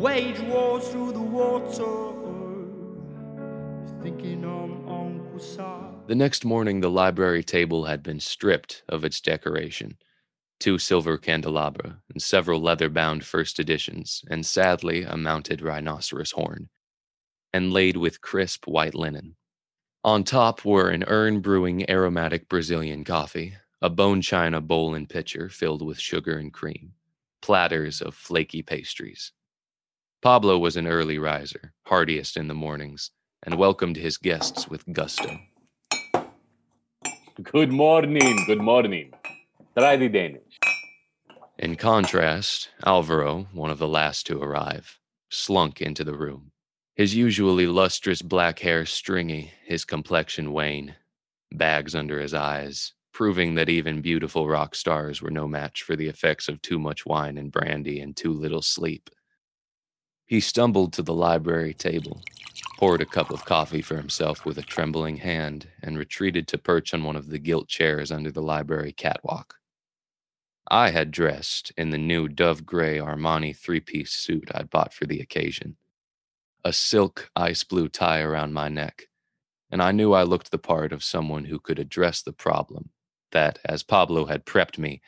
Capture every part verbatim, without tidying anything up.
wage wars through the water. Thinking I'm Uncle Sam. The next morning, the library table had been stripped of its decoration, two silver candelabra and several leather-bound first editions, and sadly a mounted rhinoceros horn, and laid with crisp white linen. On top were an urn brewing aromatic Brazilian coffee, a bone china bowl and pitcher filled with sugar and cream, platters of flaky pastries. Pablo was an early riser, hardiest in the mornings, and welcomed his guests with gusto. Good morning, good morning. Try the Danish. In contrast, Alvaro, one of the last to arrive, slunk into the room, his usually lustrous black hair stringy, his complexion wan, bags under his eyes, proving that even beautiful rock stars were no match for the effects of too much wine and brandy and too little sleep. He stumbled to the library table, poured a cup of coffee for himself with a trembling hand, and retreated to perch on one of the gilt chairs under the library catwalk. I had dressed in the new dove-gray Armani three-piece suit I'd bought for the occasion, a silk ice-blue tie around my neck, and I knew I looked the part of someone who could address the problem that, as Pablo had prepped me,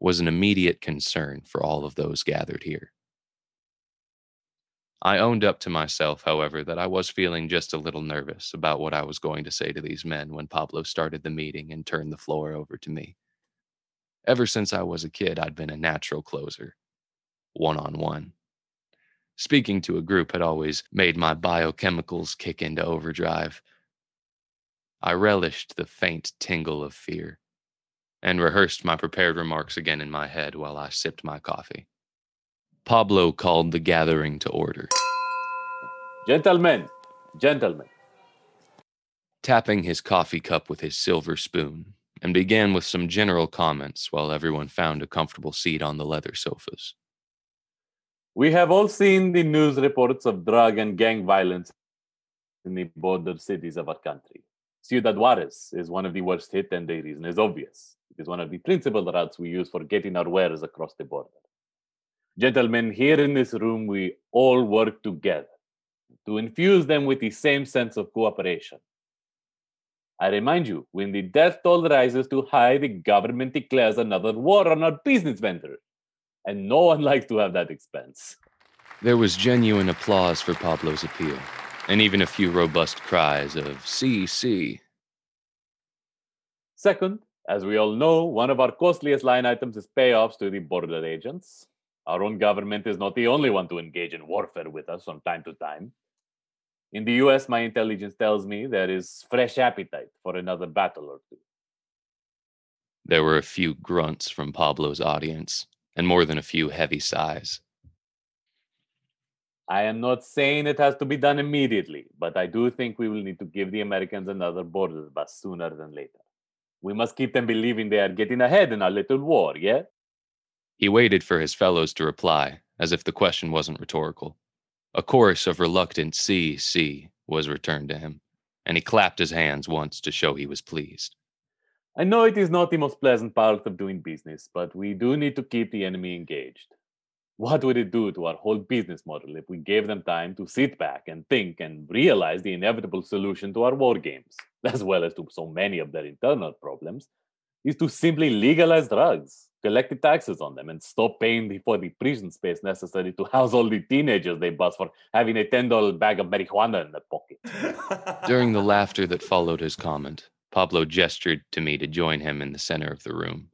was an immediate concern for all of those gathered here. I owned up to myself, however, that I was feeling just a little nervous about what I was going to say to these men when Pablo started the meeting and turned the floor over to me. Ever since I was a kid, I'd been a natural closer, one-on-one. Speaking to a group had always made my biochemicals kick into overdrive. I relished the faint tingle of fear and rehearsed my prepared remarks again in my head while I sipped my coffee. Pablo called the gathering to order. Gentlemen, gentlemen. Tapping his coffee cup with his silver spoon, and began with some general comments while everyone found a comfortable seat on the leather sofas. We have all seen the news reports of drug and gang violence in the border cities of our country. Ciudad Juarez is one of the worst hit, and the reason is obvious. It is one of the principal routes we use for getting our wares across the border. Gentlemen, here in this room, we all work together to infuse them with the same sense of cooperation. I remind you, when the death toll rises too high, the government declares another war on our business vendors, and no one likes to have that expense. There was genuine applause for Pablo's appeal, and even a few robust cries of C C. Second, as we all know, one of our costliest line items is payoffs to the border agents. Our own government is not the only one to engage in warfare with us from time to time. In the U S, my intelligence tells me there is fresh appetite for another battle or two. There were a few grunts from Pablo's audience, and more than a few heavy sighs. I am not saying it has to be done immediately, but I do think we will need to give the Americans another border bus sooner than later. We must keep them believing they are getting ahead in our little war, yeah? He waited for his fellows to reply, as if the question wasn't rhetorical. A chorus of reluctant C, C was returned to him, and he clapped his hands once to show he was pleased. I know it is not the most pleasant part of doing business, but we do need to keep the enemy engaged. What would it do to our whole business model if we gave them time to sit back and think and realize the inevitable solution to our war games, as well as to so many of their internal problems, is to simply legalize drugs, collect the taxes on them, and stop paying for the prison space necessary to house all the teenagers they bust for having a ten dollar bag of marijuana in their pocket. During the laughter that followed his comment, Pablo gestured to me to join him in the center of the room.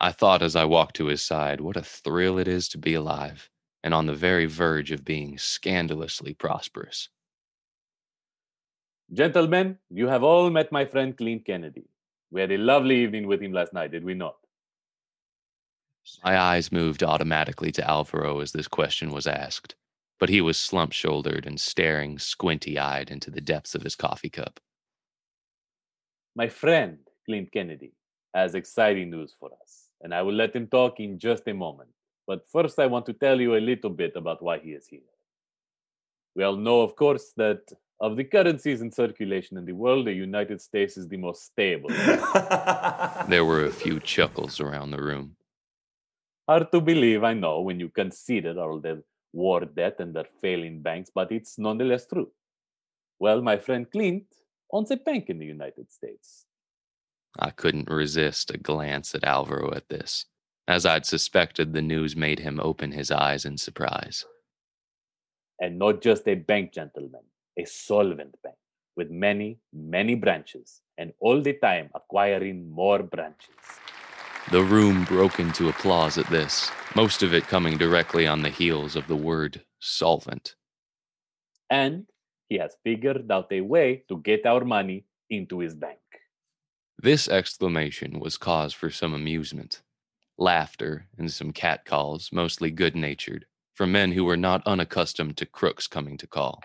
I thought as I walked to his side, what a thrill it is to be alive, and on the very verge of being scandalously prosperous. Gentlemen, you have all met my friend Clint Kennedy. We had a lovely evening with him last night, did we not? My eyes moved automatically to Alvaro as this question was asked, but he was slump-shouldered and staring squinty-eyed into the depths of his coffee cup. My friend, Clint Kennedy, has exciting news for us, and I will let him talk in just a moment. But first, I want to tell you a little bit about why he is here. We all know, of course, that of the currencies in circulation in the world, the United States is the most stable. There were a few chuckles around the room. Hard to believe, I know, when you consider all the war debt and are failing banks, but it's nonetheless true. Well, my friend Clint owns a bank in the United States. I couldn't resist a glance at Alvaro at this. As I'd suspected, the news made him open his eyes in surprise. And not just a bank, gentlemen, a solvent bank with many, many branches, and all the time acquiring more branches. The room broke into applause at this, most of it coming directly on the heels of the word solvent. And he has figured out a way to get our money into his bank. This exclamation was cause for some amusement, laughter, and some catcalls, mostly good-natured, from men who were not unaccustomed to crooks coming to call.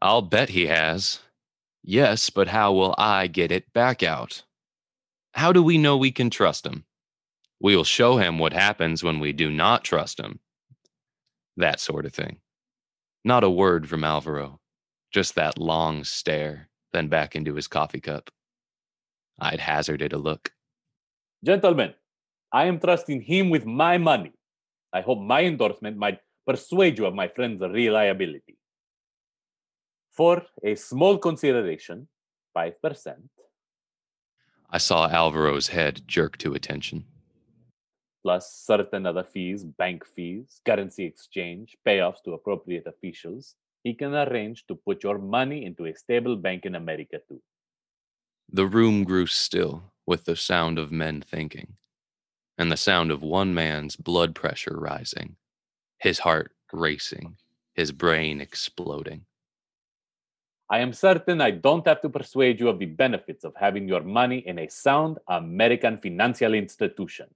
I'll bet he has. Yes, but how will I get it back out? How do we know we can trust him? We'll show him what happens when we do not trust him. That sort of thing. Not a word from Alvaro, just that long stare, then back into his coffee cup. I'd hazarded a look. Gentlemen, I am trusting him with my money. I hope my endorsement might persuade you of my friend's reliability. For a small consideration, five percent. I saw Alvaro's head jerk to attention. Plus certain other fees, bank fees, currency exchange, payoffs to appropriate officials, he can arrange to put your money into a stable bank in America too. The room grew still with the sound of men thinking, and the sound of one man's blood pressure rising, his heart racing, his brain exploding. I am certain I don't have to persuade you of the benefits of having your money in a sound American financial institution.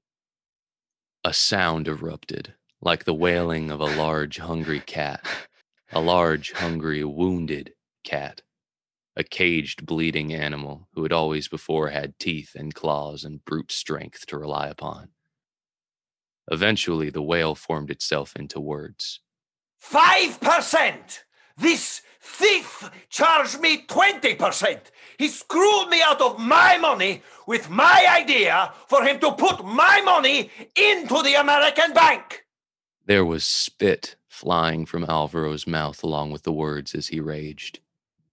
A sound erupted, like the wailing of a large, hungry cat. A large, hungry, wounded cat. A caged, bleeding animal who had always before had teeth and claws and brute strength to rely upon. Eventually, the wail formed itself into words. Five percent! This thief charged me twenty percent. He screwed me out of my money with my idea for him to put my money into the American bank. There was spit flying from Alvaro's mouth along with the words as he raged.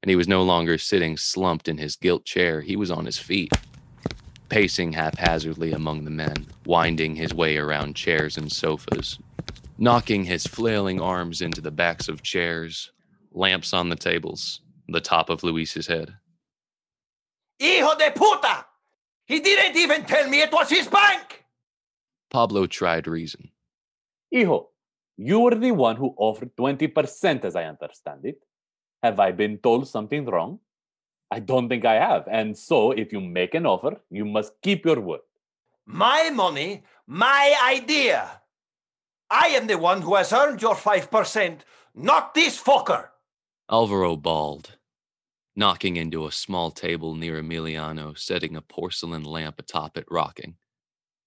And he was no longer sitting slumped in his gilt chair. He was on his feet, pacing haphazardly among the men, winding his way around chairs and sofas, knocking his flailing arms into the backs of chairs, lamps on the tables, the top of Luis's head. Hijo de puta! He didn't even tell me it was his bank! Pablo tried reason. Hijo, you were the one who offered twenty percent as I understand it. Have I been told something wrong? I don't think I have, and so if you make an offer, you must keep your word. My money, my idea. I am the one who has earned your five percent, not this fucker! Alvaro bawled, knocking into a small table near Emiliano, setting a porcelain lamp atop it rocking.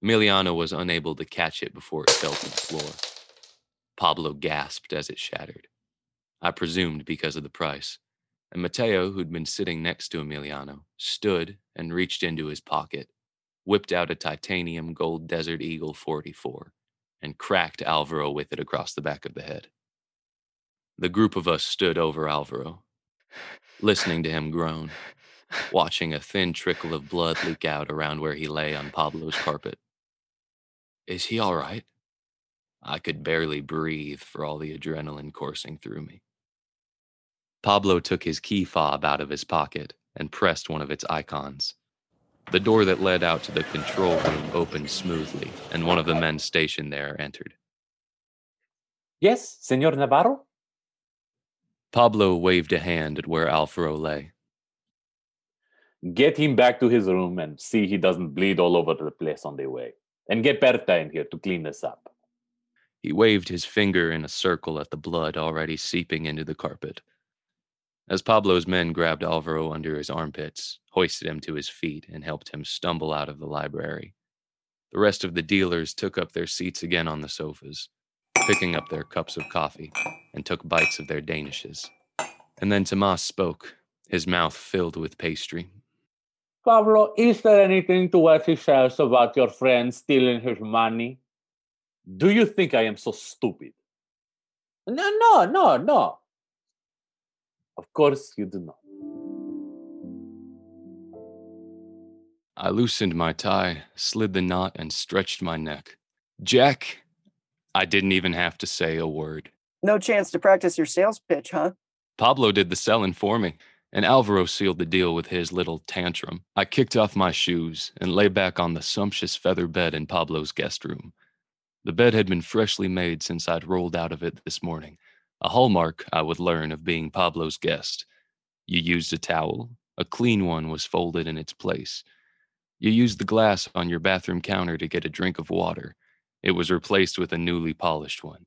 Emiliano was unable to catch it before it fell to the floor. Pablo gasped as it shattered, I presumed because of the price, and Mateo, who'd been sitting next to Emiliano, stood and reached into his pocket, whipped out a titanium gold Desert Eagle forty-four, and cracked Alvaro with it across the back of the head. The group of us stood over Alvaro, listening to him groan, watching a thin trickle of blood leak out around where he lay on Pablo's carpet. Is he all right? I could barely breathe for all the adrenaline coursing through me. Pablo took his key fob out of his pocket and pressed one of its icons. The door that led out to the control room opened smoothly, and one of the men stationed there entered. Yes, Señor Navarro? Pablo waved a hand at where Alvaro lay. Get him back to his room and see he doesn't bleed all over the place on the way. And get Berta in here to clean this up. He waved his finger in a circle at the blood already seeping into the carpet. As Pablo's men grabbed Alvaro under his armpits, hoisted him to his feet, and helped him stumble out of the library, the rest of the dealers took up their seats again on the sofas, picking up their cups of coffee, and took bites of their danishes. And then Tomas spoke, his mouth filled with pastry. Pablo, is there anything to what he says about your friend stealing his money? Do you think I am so stupid? No, no, no, no. Of course you do not. I loosened my tie, slid the knot, and stretched my neck. Jack, I didn't even have to say a word. No chance to practice your sales pitch, huh? Pablo did the selling for me, and Alvaro sealed the deal with his little tantrum. I kicked off my shoes and lay back on the sumptuous feather bed in Pablo's guest room. The bed had been freshly made since I'd rolled out of it this morning, a hallmark I would learn of being Pablo's guest. You used a towel. A clean one was folded in its place. You used the glass on your bathroom counter to get a drink of water. It was replaced with a newly polished one.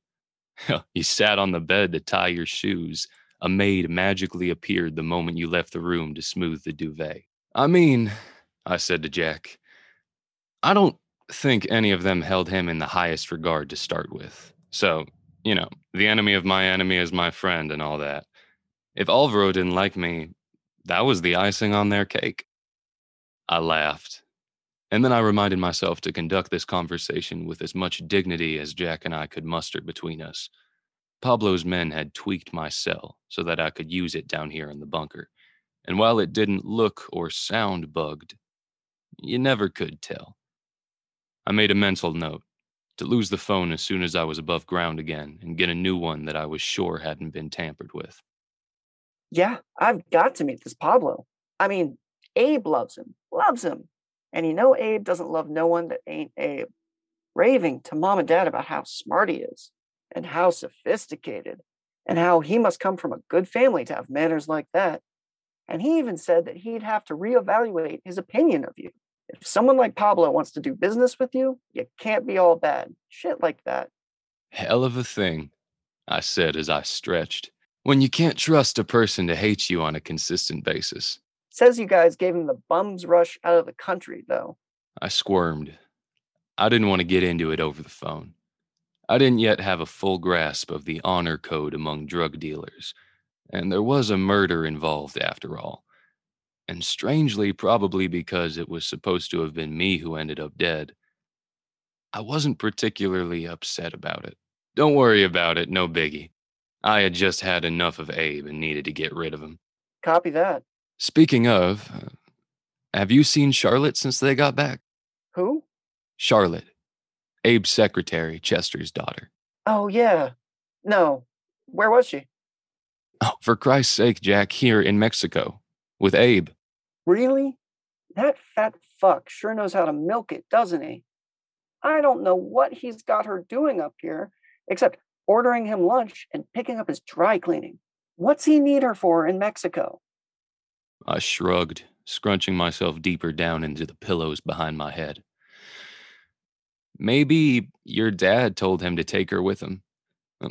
You sat on the bed to tie your shoes. A maid magically appeared the moment you left the room to smooth the duvet. I mean, I said to Jack, I don't think any of them held him in the highest regard to start with. So, you know, the enemy of my enemy is my friend and all that. If Alvaro didn't like me, that was the icing on their cake. I laughed. And then I reminded myself to conduct this conversation with as much dignity as Jack and I could muster between us. Pablo's men had tweaked my cell so that I could use it down here in the bunker. And while it didn't look or sound bugged, you never could tell. I made a mental note to lose the phone as soon as I was above ground again and get a new one that I was sure hadn't been tampered with. Yeah, I've got to meet this Pablo. I mean, Abe loves him, loves him. And you know Abe doesn't love no one that ain't Abe. Raving to mom and dad about how smart he is and how sophisticated and how he must come from a good family to have manners like that. And he even said that he'd have to reevaluate his opinion of you. If someone like Pablo wants to do business with you, you can't be all bad. Shit like that. Hell of a thing, I said as I stretched. When you can't trust a person to hate you on a consistent basis. Says you guys gave him the bum's rush out of the country, though. I squirmed. I didn't want to get into it over the phone. I didn't yet have a full grasp of the honor code among drug dealers. And there was a murder involved after all. And strangely, probably because it was supposed to have been me who ended up dead, I wasn't particularly upset about it. Don't worry about it, no biggie. I had just had enough of Abe and needed to get rid of him. Copy that. Speaking of, have you seen Charlotte since they got back? Who? Charlotte. Abe's secretary, Chester's daughter. Oh, yeah. No. Where was she? Oh, for Christ's sake, Jack, here in Mexico. With Abe. Really? That fat fuck sure knows how to milk it, doesn't he? I don't know what he's got her doing up here, except ordering him lunch and picking up his dry cleaning. What's he need her for in Mexico? I shrugged, scrunching myself deeper down into the pillows behind my head. Maybe your dad told him to take her with him.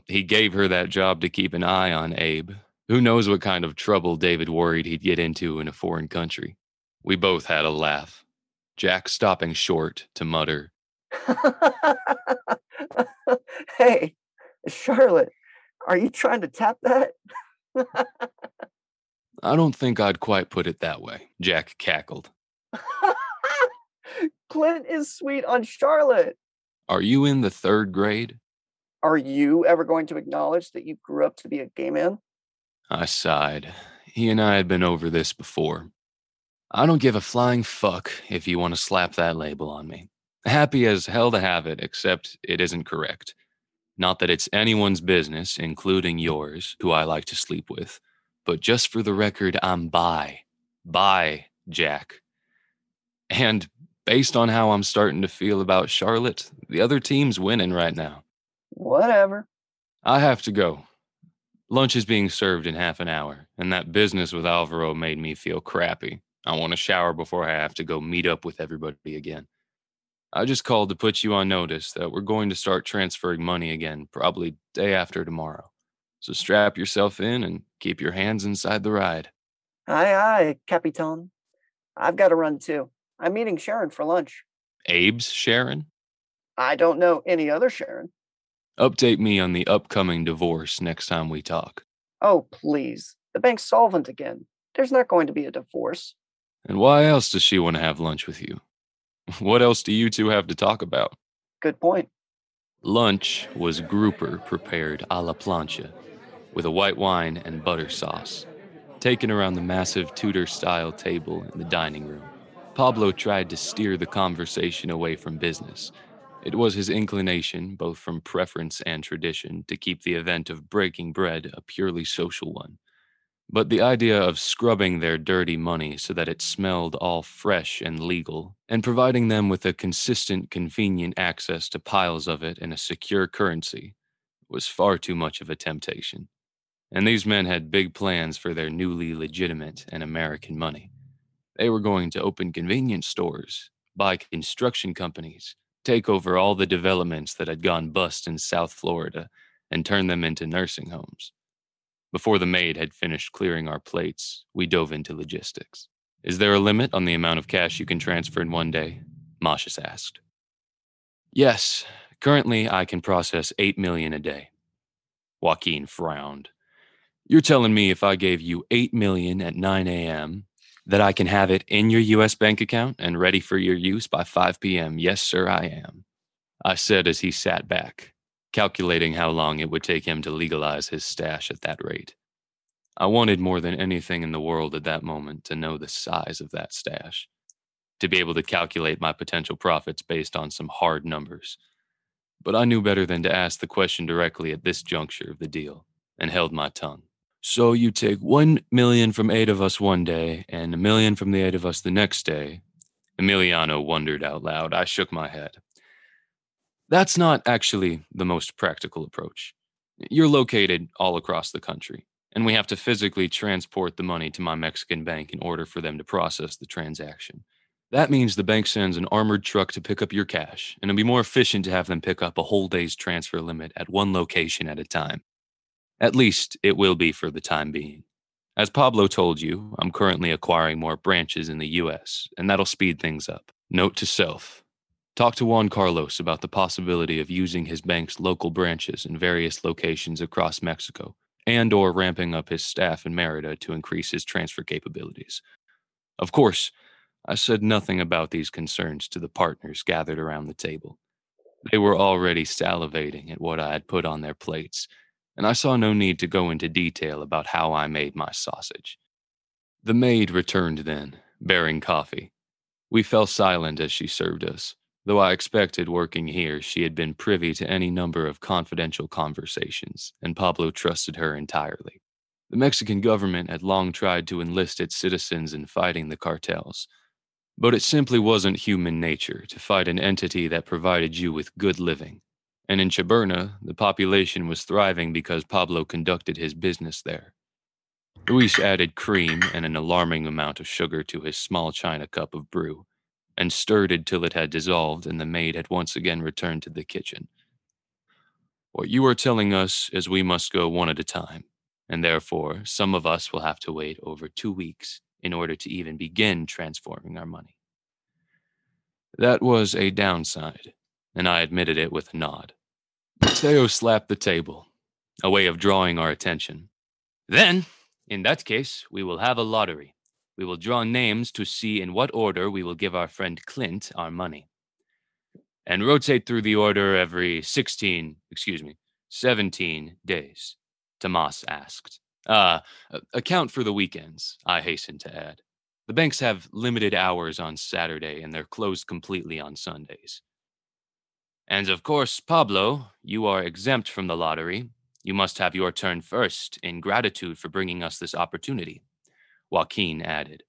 He gave her that job to keep an eye on Abe. Who knows what kind of trouble David worried he'd get into in a foreign country. We both had a laugh, Jack stopping short to mutter. Hey, Charlotte, are you trying to tap that? I don't think I'd quite put it that way, Jack cackled. Clint is sweet on Charlotte. Are you in the third grade? Are you ever going to acknowledge that you grew up to be a gay man? I sighed. He and I had been over this before. I don't give a flying fuck if you want to slap that label on me. Happy as hell to have it, except it isn't correct. Not that it's anyone's business, including yours, who I like to sleep with. But just for the record, I'm bi. Bi, Jack. And based on how I'm starting to feel about Charlotte, the other team's winning right now. Whatever. I have to go. Lunch is being served in half an hour, and that business with Alvaro made me feel crappy. I want to shower before I have to go meet up with everybody again. I just called to put you on notice that we're going to start transferring money again, probably day after tomorrow. So strap yourself in and keep your hands inside the ride. Aye, aye, Capitan. I've got to run, too. I'm meeting Sharon for lunch. Abe's Sharon? I don't know any other Sharon. Update me on the upcoming divorce next time we talk. Oh, please. The bank's solvent again. There's not going to be a divorce. And why else does she want to have lunch with you? What else do you two have to talk about? Good point. Lunch was grouper prepared a la plancha, with a white wine and butter sauce, taken around the massive Tudor-style table in the dining room. Pablo tried to steer the conversation away from business. It was his inclination, both from preference and tradition, to keep the event of breaking bread a purely social one. But the idea of scrubbing their dirty money so that it smelled all fresh and legal, and providing them with a consistent, convenient access to piles of it in a secure currency, was far too much of a temptation. And these men had big plans for their newly legitimate and American money. They were going to open convenience stores, buy construction companies, take over all the developments that had gone bust in South Florida, and turn them into nursing homes. Before the maid had finished clearing our plates, we dove into logistics. Is there a limit on the amount of cash you can transfer in one day? Mashas asked. Yes, currently I can process eight million dollars a day. Joaquin frowned. You're telling me if I gave you eight million dollars at nine a.m., that I can have it in your U S bank account and ready for your use by five p.m. Yes, sir, I am, I said as he sat back, calculating how long it would take him to legalize his stash at that rate. I wanted more than anything in the world at that moment to know the size of that stash, to be able to calculate my potential profits based on some hard numbers. But I knew better than to ask the question directly at this juncture of the deal, and held my tongue. So you take one million from eight of us one day, and a million from the eight of us the next day. Emiliano wondered out loud. I shook my head. That's not actually the most practical approach. You're located all across the country, and we have to physically transport the money to my Mexican bank in order for them to process the transaction. That means the bank sends an armored truck to pick up your cash, and it'll be more efficient to have them pick up a whole day's transfer limit at one location at a time. At least it will be for the time being. As Pablo told you, I'm currently acquiring more branches in the U S, and that'll speed things up. Note to self. Talk to Juan Carlos about the possibility of using his bank's local branches in various locations across Mexico, and or ramping up his staff in Merida to increase his transfer capabilities. Of course, I said nothing about these concerns to the partners gathered around the table. They were already salivating at what I had put on their plates, and I saw no need to go into detail about how I made my sausage. The maid returned then, bearing coffee. We fell silent as she served us. Though I expected working here, she had been privy to any number of confidential conversations, and Pablo trusted her entirely. The Mexican government had long tried to enlist its citizens in fighting the cartels, but it simply wasn't human nature to fight an entity that provided you with good living. And in Chaburna, the population was thriving because Pablo conducted his business there. Luis added cream and an alarming amount of sugar to his small china cup of brew, and stirred it till it had dissolved and the maid had once again returned to the kitchen. What you are telling us is we must go one at a time, and therefore some of us will have to wait over two weeks in order to even begin transforming our money. That was a downside, and I admitted it with a nod. Mateo slapped the table, a way of drawing our attention. Then, in that case, we will have a lottery. We will draw names to see in what order we will give our friend Clint our money. And rotate through the order every sixteen, excuse me, seventeen days, Tomas asked. Ah, uh, account for the weekends, I hasten to add. The banks have limited hours on Saturday and they're closed completely on Sundays. And of course, Pablo, you are exempt from the lottery. You must have your turn first in gratitude for bringing us this opportunity, Joaquin added,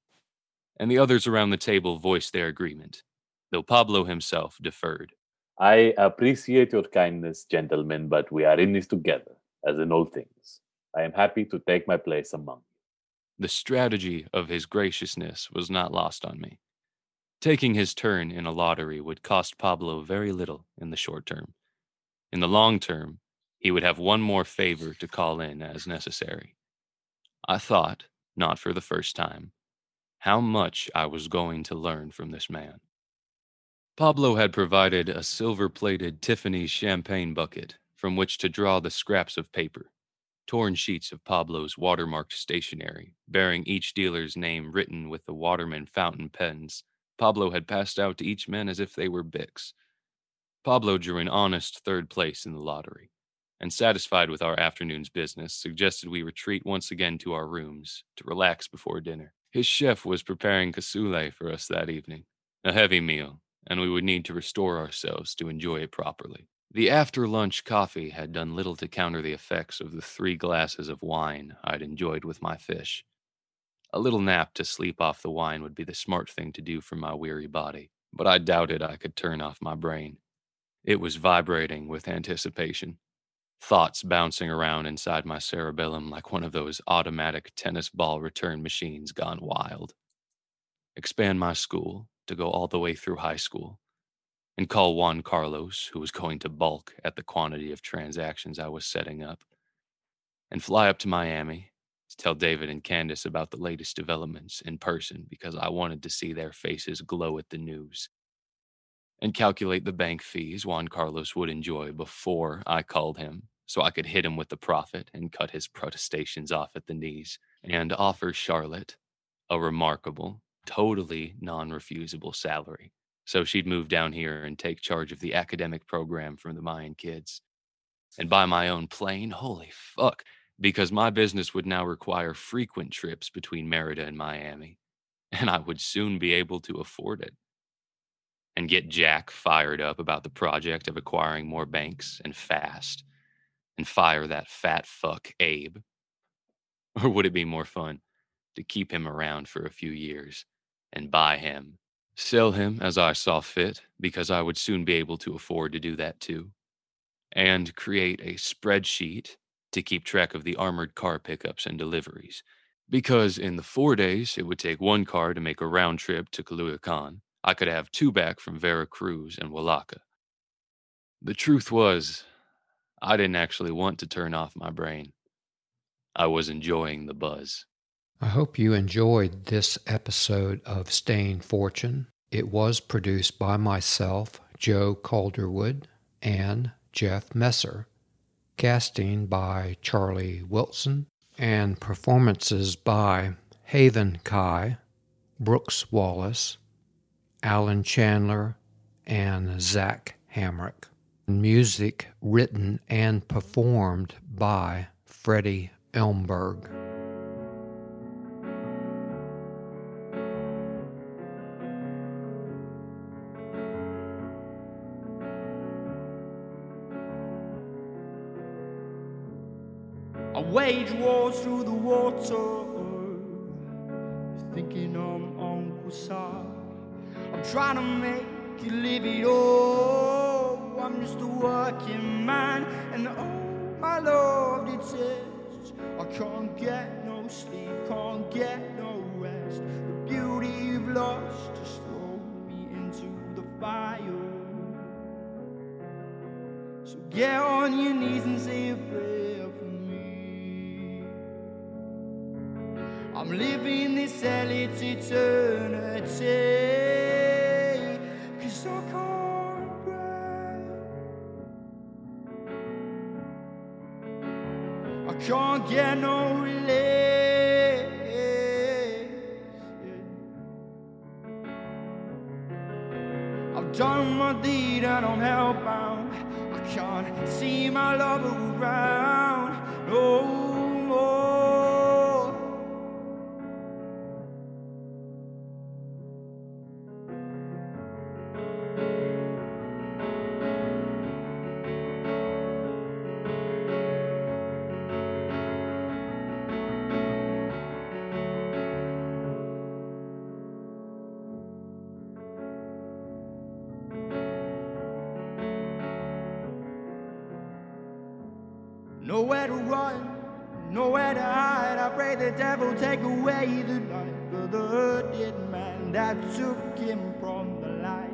and the others around the table voiced their agreement, though Pablo himself deferred. I appreciate your kindness, gentlemen, but we are in this together, as in all things. I am happy to take my place among you. The strategy of his graciousness was not lost on me. Taking his turn in a lottery would cost Pablo very little in the short term. In the long term, he would have one more favor to call in as necessary. I thought, not for the first time, how much I was going to learn from this man. Pablo had provided a silver-plated Tiffany champagne bucket from which to draw the scraps of paper, torn sheets of Pablo's watermarked stationery, bearing each dealer's name written with the Waterman fountain pens Pablo had passed out to each man as if they were Bics. Pablo drew an honest third place in the lottery, and satisfied with our afternoon's business, suggested we retreat once again to our rooms to relax before dinner. His chef was preparing cassoulet for us that evening, a heavy meal, and we would need to restore ourselves to enjoy it properly. The after-lunch coffee had done little to counter the effects of the three glasses of wine I'd enjoyed with my fish. A little nap to sleep off the wine would be the smart thing to do for my weary body, but I doubted I could turn off my brain. It was vibrating with anticipation, thoughts bouncing around inside my cerebellum like one of those automatic tennis ball return machines gone wild. Expand my school to go all the way through high school, and call Juan Carlos, who was going to balk at the quantity of transactions I was setting up, and fly up to Miami to tell David and Candace about the latest developments in person because I wanted to see their faces glow at the news, and calculate the bank fees Juan Carlos would enjoy before I called him so I could hit him with the profit and cut his protestations off at the knees, and offer Charlotte a remarkable, totally non-refusable salary, so she'd move down here and take charge of the academic program from the Mayan kids, and buy my own plane, holy fuck, because my business would now require frequent trips between Merida and Miami, and I would soon be able to afford it, and get Jack fired up about the project of acquiring more banks, and fast, and fire that fat fuck Abe. Or would it be more fun to keep him around for a few years and buy him, sell him as I saw fit, because I would soon be able to afford to do that too, and create a spreadsheet to keep track of the armored car pickups and deliveries, because in the four days it would take one car to make a round trip to Caloocan, I could have two back from Veracruz and Oaxaca. The truth was, I didn't actually want to turn off my brain. I was enjoying the buzz. I hope you enjoyed this episode of Staying Fortune. It was produced by myself, Joe Calderwood, and Jeff Messer. Casting by Charlie Wilson, and performances by Haven Kai, Brooks Wallace, Alan Chandler, and Zach Hamrick. Music written and performed by Freddie Elmberg. I wage wars through the water, thinking I'm Uncle Sam. I'm trying to make you live it all. I'm just a working man, and oh, my love detests. I can't get no sleep, can't get no rest. The beauty you've lost just throw me into the fire. So get on your knees and say a prayer for me. I'm living this hell, it's eternity. Can't get no release. I've done my deed and I'm hellbound. I can't see my love around no more. Nowhere to run, nowhere to hide. I pray the devil take away the night for the hurted man that took him from the light.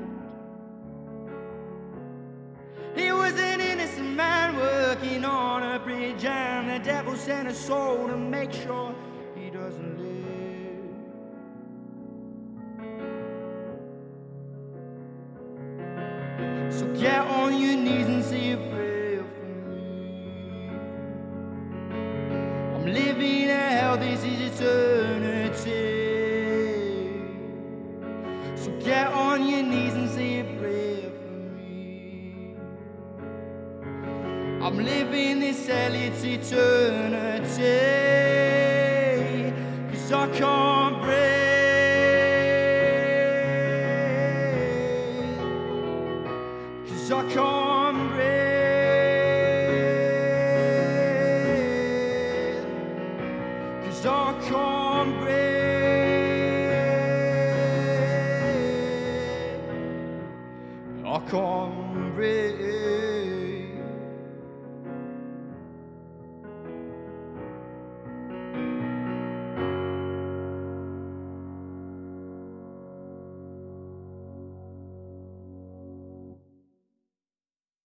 He was an innocent man working on a bridge, and the devil sent a soul to make sure he doesn't live. So get on your knees and see a prayer. Living hell, this is eternity. So get on your knees and say a prayer for me. I'm living this hell, it's eternity, 'cause I can't